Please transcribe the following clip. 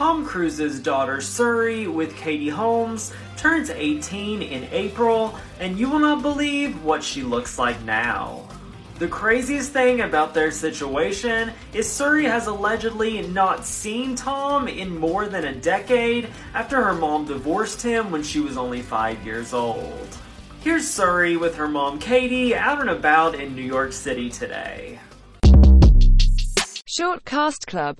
Tom Cruise's daughter Suri with Katie Holmes turns 18 in April, and you will not believe what she looks like now. The craziest thing about their situation is Suri has allegedly not seen Tom in more than a decade after her mom divorced him when she was only 5 years old. Here's Suri with her mom Katie out and about in New York City today. Shortcast Club.